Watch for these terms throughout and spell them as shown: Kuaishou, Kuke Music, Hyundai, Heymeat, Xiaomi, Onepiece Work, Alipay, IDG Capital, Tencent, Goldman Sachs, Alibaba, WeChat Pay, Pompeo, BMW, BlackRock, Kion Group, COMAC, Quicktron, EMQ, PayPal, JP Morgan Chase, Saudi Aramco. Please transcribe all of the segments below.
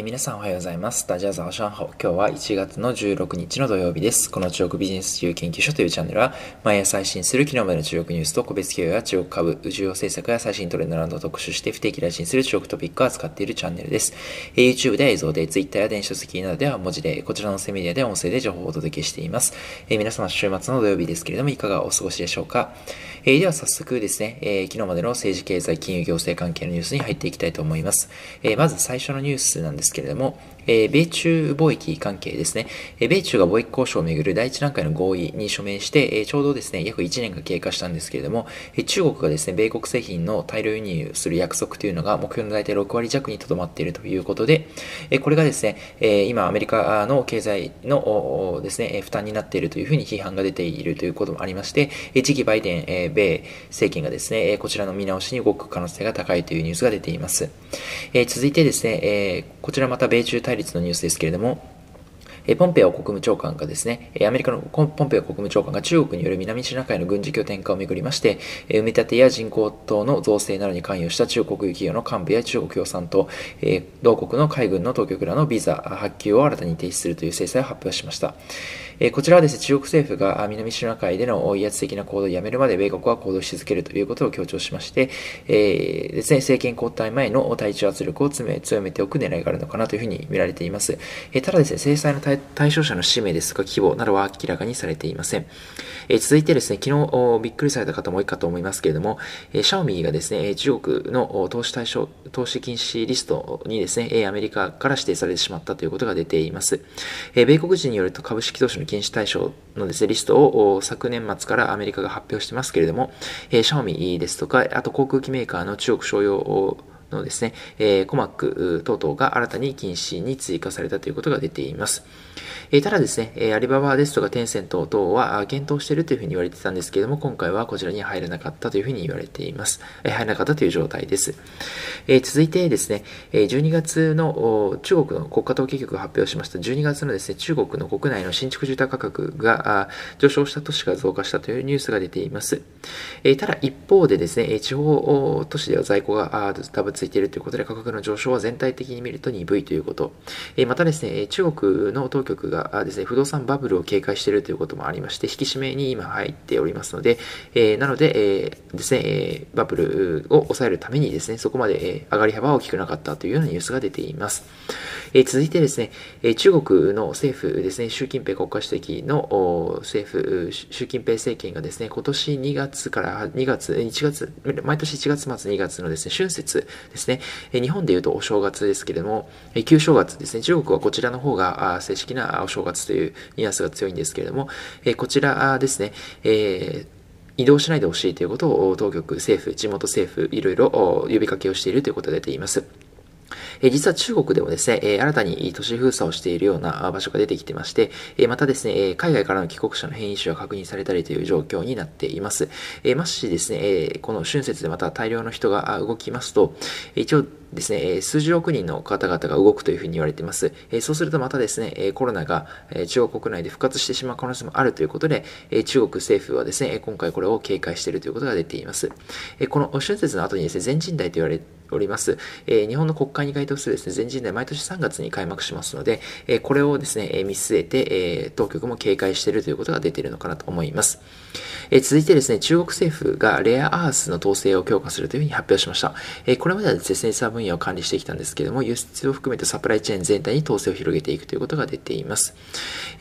皆さんおはようございます。大家早上好。今日は1月の16日の土曜日です。この中国ビジネス自由研究所というチャンネルは、毎朝最新する昨日までの中国ニュースと個別企業や中国株、重要政策や最新トレンドなどを特集して不定期配信する中国トピックを扱っているチャンネルです。YouTube では映像で、Twitter や電子書籍などでは文字で、こちらの音声メディアでは音声で情報をお届けしています。皆様週末の土曜日ですけれども、いかがお過ごしでしょうか。では早速ですね、昨日までの政治経済金融行政関係のニュースに入っていきたいと思います。まず最初のニュースなんですけれども、米中貿易関係ですね。米中が貿易交渉をめぐる第一段階の合意に署名して、ちょうどですね、約1年が経過したんですけれども、中国がですね、米国製品の大量輸入する約束というのが目標の大体6割弱にとどまっているということで、これがですね、今アメリカの経済のですね、負担になっているというふうに批判が出ているということもありまして、次期バイデン、米政権がですね、こちらの見直しに動く可能性が高いというニュースが出ています。続いてですね、こちらまた米中対立のニュースですけれども、ポンペオ国務長官がですね、アメリカのポンペオ国務長官が中国による南シナ海の軍事拠点化をめぐりまして、埋め立てや人工島の造成などに関与した中国企業の幹部や中国共産党、同国の海軍の当局らのビザ発給を新たに停止するという制裁を発表しました。こちらはですね、中国政府が南シナ海での威圧的な行動をやめるまで米国は行動し続けるということを強調しまして、ですね、政権交代前の対中圧力を強めておく狙いがあるのかなというふうに見られています。ただですね、制裁の対象者の氏名ですとか規模などは明らかにされていません。続いてですね、昨日びっくりされた方も多いかと思いますけれども、シャオミーがですね、中国の投資禁止リストにですね、アメリカから指定されてしまったということが出ています。米国人によると株式投資の禁止対象のですね、リストを昨年末からアメリカが発表してますけれども、シャオミですとか、あと航空機メーカーの中国商用のですね、コマック等々が新たに禁止に追加されたということが出ています。ただですね、アリババですとかテンセント等は検討しているというふうに言われてたんですけれども、今回はこちらに入らなかったというふうに言われています。入らなかったという状態です。続いてですね、12月の中国の国家統計局が発表しました12月のですね、中国の国内の新築住宅価格が上昇した都市が増加したというニュースが出ています。ただ一方でですね、地方都市では在庫がダブついているということで、価格の上昇は全体的に見ると鈍いということ。またですね、中国の当局がですね、不動産バブルを警戒しているということもありまして、引き締めに今入っておりますので、なので、ですね、バブルを抑えるためにですね、そこまで、上がり幅は大きくなかったというようなニュースが出ています。続いてですね、中国の政府ですね、習近平国家主席の習近平政権がですね、今年2月から2月、1月、毎年1月末2月のですね、春節ですね、日本でいうとお正月ですけれども、旧正月ですね、中国はこちらの方が正式なお正月というニュアンスが強いんですけれども、こちらですね、移動しないでほしいということを当局、政府、地元政府、いろいろ呼びかけをしているということが出ています。実は中国でもですね、新たに都市封鎖をしているような場所が出てきてまして、またですね、海外からの帰国者の変異種が確認されたりという状況になっています。ましですね、この春節でまた大量の人が動きますと、一応ですね、数十億人の方々が動くというふうに言われています。そうするとまたですね、コロナが中国国内で復活してしまう可能性もあるということで、中国政府はですね、今回これを警戒しているということが出ています。この春節の後にですね、全人代と言われております。日本の国会に該当するですね、全人代毎年3月に開幕しますので、これをですね、見据えて、当局も警戒しているということが出ているのかなと思います。続いてですね、中国政府がレアアースの統制を強化するというふうに発表しました。これまではですね、分野を管理してきたんですけれども、輸出を含めてサプライチェーン全体に統制を広げていくということが出ています。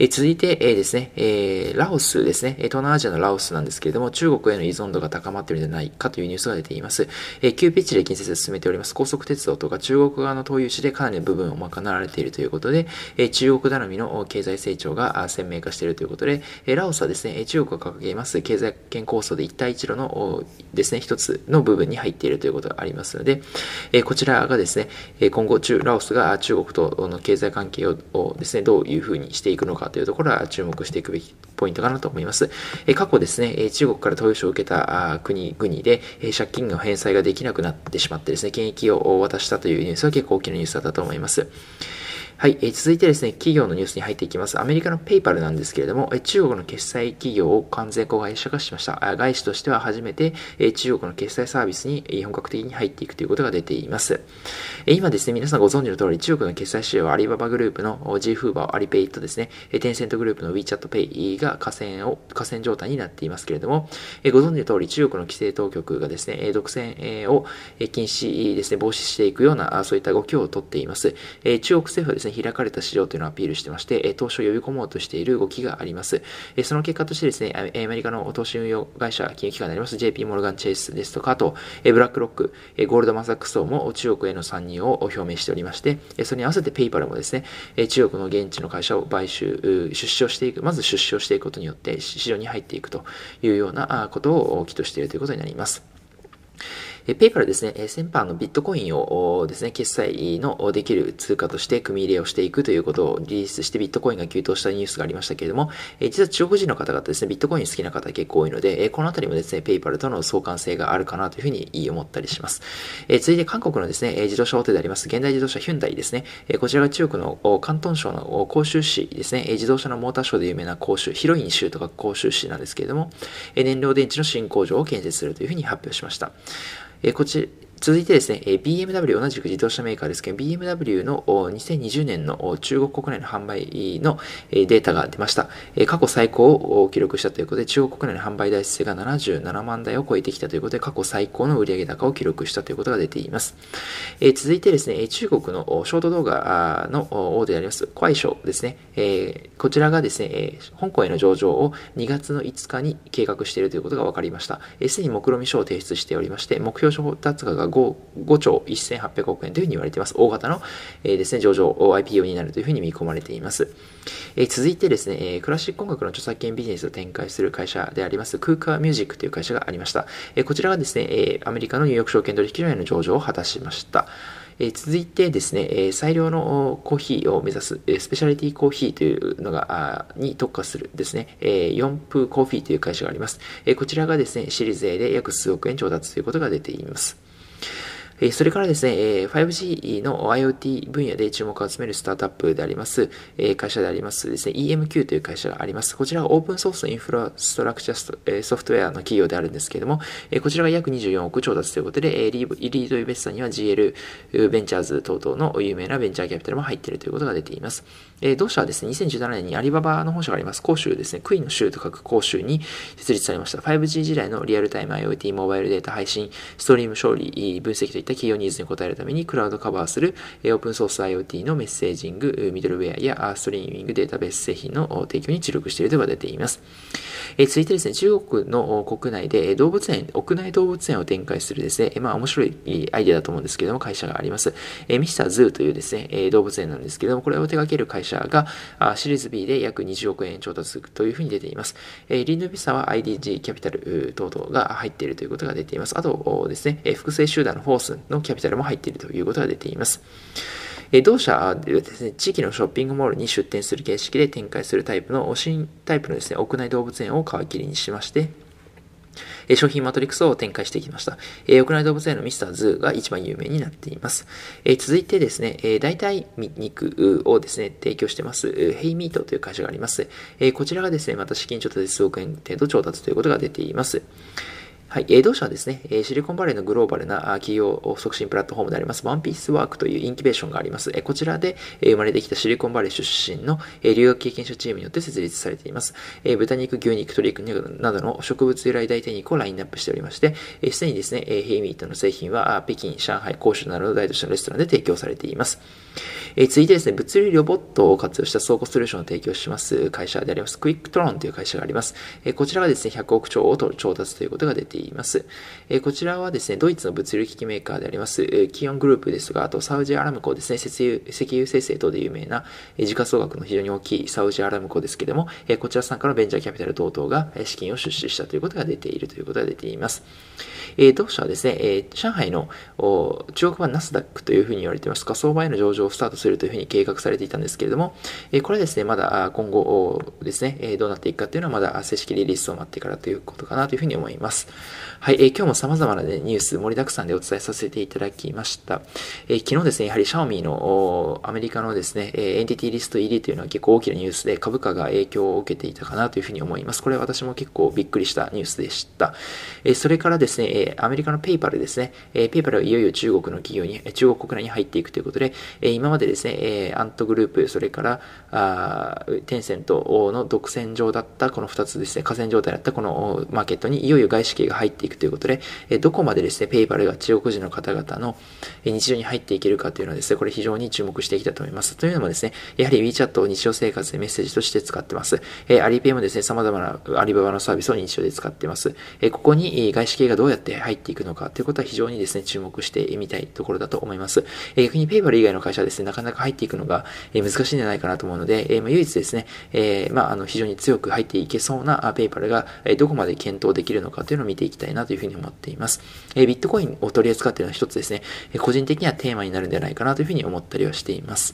続いてですね、ラオスですね、東南アジアのラオスなんですけれども、中国への依存度が高まっているのではないかというニュースが出ています。急ピッチで建設を進めております高速鉄道とか中国側の投融資でかなりの部分を賄われているということで、中国頼みの経済成長が鮮明化しているということで、ラオスはですね、中国が掲げます経済圏構想で一帯一路のですね、一つの部分に入っているということがありますので、こちらがですね、今後ラオスが中国との経済関係をですね、どういうふうにしていくのかというところは注目していくべきポイントかなと思います。過去ですね、中国から投融資を受けた国々で借金の返済ができなくなってしまってですね、権益を渡したというニュースは結構大きなニュースだったと思います。はい、続いてですね、企業のニュースに入っていきます。アメリカのペイパルなんですけれども、中国の決済企業を完全子会社化しました。外資としては初めて中国の決済サービスに本格的に入っていくということが出ています。今ですね、皆さんご存知の通り、中国の決済市場はアリババグループの G フーバー、アリペイとですね、テンセントグループの WeChat Pay が寡占状態になっていますけれども、ご存知の通り、中国の規制当局がですね、独占を禁止ですね、防止していくような、そういった動きをとっています。中国政府はですね、開かれた市場というのをアピールしてまして、投資を呼び込もうとしている動きがあります。その結果としてですね、アメリカの投資運用会社、金融機関であります JP モルガン・チェイスですとか、あと、ブラックロック、ゴールドマン・サックス等も中国への参入を表明しておりまして、それに合わせてペイパルもですね、中国の現地の会社を出資をしていくことによって市場に入っていくというようなことを企図しているということになります。ペイパルですね、先般のビットコインをですね、決済のできる通貨として組み入れをしていくということをリリースしてビットコインが急騰したニュースがありましたけれども、実は中国人の方々ですね、ビットコイン好きな方結構多いので、このあたりもですね、ペイパルとの相関性があるかなというふうに思ったりします。続いて韓国のですね、自動車大手であります、現代自動車ヒュンダイですね、こちらが中国の広東省の広州市ですね、自動車のモーターショーで有名な広州、広い州とか広州市なんですけれども、燃料電池の新工場を建設するというふうに発表しました。続いてですね、BMW、同じく自動車メーカーですけど、BMW の2020年の中国国内の販売のデータが出ました。過去最高を記録したということで、中国国内の販売台数が77万台を超えてきたということで、過去最高の売上高を記録したということが出ています。続いてですね、中国のショート動画の大手であります、快笑ですね。こちらがですね、香港への上場を2月の5日に計画しているということが分かりました。既に目論見書を提出しておりまして、目標達成が5兆1800億円というふうに言われています。大型のですね、上場 IPO になるというふうに見込まれています。続いてですね、クラシック音楽の著作権ビジネスを展開する会社であります、Kuke Music という会社がありました。こちらがですね、アメリカのニューヨーク証券取引所への上場を果たしました。続いてですね、最良のコーヒーを目指すスペシャリティコーヒーというのがに特化するですね、4風コーヒーという会社があります。こちらがですね、シリーズ A で約数億円調達ということが出ています。それからですね、5G の IoT 分野で注目を集めるスタートアップであります、会社でありますですね、EMQ という会社があります。こちらがオープンソースのインフラストラクチャソフトウェアの企業であるんですけれども、こちらが約24億調達ということで、リードイベスタには GL ベンチャーズ等々の有名なベンチャーキャピタルも入っているということが出ています。同社はですね、2017年にアリババの本社があります、広州ですね、クイの州と書く広州に設立されました。5G 時代のリアルタイム IoT モバイルデータ配信、ストリーム勝利、分析といった企業ニーズに応えるためにクラウドカバーするオープンソース IoT のメッセージング、ミドルウェアやストリーミングデータベース製品の提供に注力しているというのが出ています。続いてですね、中国の国内で屋内動物園を展開するですね、まあ面白いアイデアだと思うんですけれども、会社があります。Mr. Zoo というですね、動物園なんですけれども、これを手掛ける会社がシリーズ B で約20億円調達というふうに出ています。リンドビスタは IDG キャピタル等々が入っているということが出ています。あとですね、複製集団のフォースのキャピタルも入っているということが出ています。同社はですね、地域のショッピングモールに出店する形式で展開する新タイプのですね、屋内動物園を皮切りにしまして、商品マトリックスを展開していきました。屋内動物園のミスターズーが一番有名になっています。続いてですね、代替肉をですね、提供してます、ヘイミートという会社があります。こちらがですね、また資金調達で数億円程度調達ということが出ています。はい、同社はですね、シリコンバレーのグローバルな企業促進プラットフォームであります、ワンピースワークというインキュベーションがあります。こちらで生まれてきたシリコンバレー出身の留学経験者チームによって設立されています。豚肉、牛肉、鶏肉などの植物由来代替肉をラインナップしておりまして、すでにですね、ヘイミートの製品は北京、上海、広州などの大都市のレストランで提供されています。続いてですね、物流ロボットを活用した倉庫ソリューションを提供します会社であります、クイックトロンという会社があります。こちらがですね、100億兆を調達ということが出ています。こちらはですね、ドイツの物流機器メーカーであります、キヨングループですとか、あとサウジアラムコですね、石油生成等で有名な、時価総額の非常に大きいサウジアラムコですけれども、こちら傘下のベンチャーキャピタル等々が資金を出資したということが出ているということが出ています。同社はですね、上海の中国版ナスダックというふうに言われています、仮想場への上場をスタートするというふうに計画されていたんですけれども、これはですね、まだ今後ですね、どうなっていくかというのはまだ正式リリースを待ってからということかなというふうに思います。はい、今日も様々な、ニュース盛りだくさんでお伝えさせていただきました。昨日ですね、やはりシャオミのアメリカのですね、エンティティリスト入りというのは結構大きなニュースで株価が影響を受けていたかなというふうに思います。これは私も結構びっくりしたニュースでした。それからですね、アメリカのペイパルですね、ペイパルはいよいよ中国の企業に、中国国内に入っていくということで、今までですね、アントグループ、それからテンセントの独占上だったこの2つですね、寡占状態だったこのマーケットにいよいよ外資系が入っていくということで、どこまでですね、ペイパルが中国人の方々の日常に入っていけるかというのはですね、これ非常に注目していきたいと思います。というのもですね、やはり WeChat を日常生活でメッセージとして使ってます。アリペイもですね、様々なアリババのサービスを日常で使ってます。ここに外資系がどうやって入っていくのかということは非常にですね、注目してみたいところだと思います。逆にペイパル以外の会社はですね、なかなか入っていくのが難しいんじゃないかなと思うので、唯一ですね、非常に強く入っていけそうなペイパルがどこまで検討できるのかというのを見ていきたいなというふうに思っています。ビットコインを取り扱うというのは一つですね、個人的にはテーマになるんじゃないかなというふうに思ったりはしています。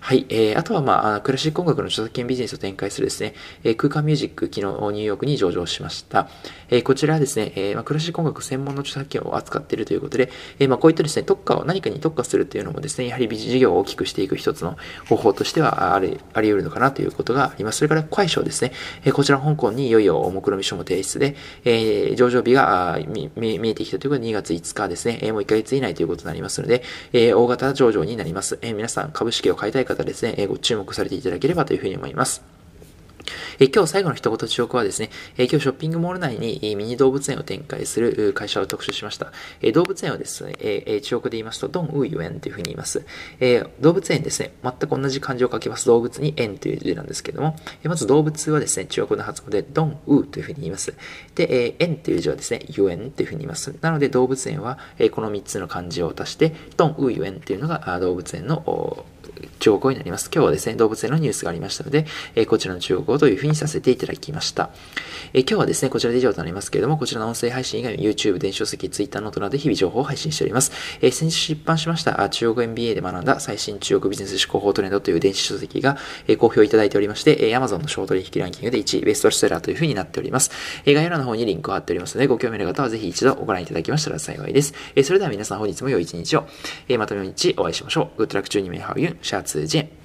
はい。あとは、クラシック音楽の著作権ビジネスを展開するですね、Kuke Music、昨日ニューヨークに上場しました。こちらはですね、クラシック音楽専門の著作権を扱っているということで、こういったですね、何かに特化するというのもですね、やはり事業を大きくしていく一つの方法としてはあり得るのかなということがあります。それから、快勝ですね、こちら香港にいよいよ目論見書も提出で、上場日が見えてきたということで、2月5日ですね、もう1ヶ月以内ということになりますので、大型上場になります。皆さん、株式を買いたい方ですね、ご注目されていただければというふうに思います。今日最後の一言注目はですね、今日ショッピングモール内にミニ動物園を展開する会社を特集しました。動物園をですね、中国で言いますと、ドンウイユエンというふうに言います。動物園ですね、全く同じ漢字を書きます。動物に園という字なんですけれども、まず動物はですね、中国の発音でドンウというふうに言います。で、園という字はですね、ユエンというふうに言います。なので動物園はこの3つの漢字を足して、ドンウユエンというのが動物園の中国語になります。今日はですね、動物園のニュースがありましたので、こちらの中国語というふうにさせていただきました。今日はですね、こちらで以上となりますけれども、こちらの音声配信以外に YouTube、電子書籍、Twitter、ノートなどで日々情報を配信しております。先日出版しました、中国 MBA で学んだ最新中国ビジネス思考法トレンドという電子書籍が好評いただいておりまして、Amazon の商取引ランキングで1位、ベストセラーというふうになっております。概要欄の方にリンクを貼っておりますので、ご興味のある方はぜひ一度ご覧いただきましたら幸いです。それでは皆さん本日も良い一日を。また明日お会いしましょう。Good luck to you, may have you。下次见。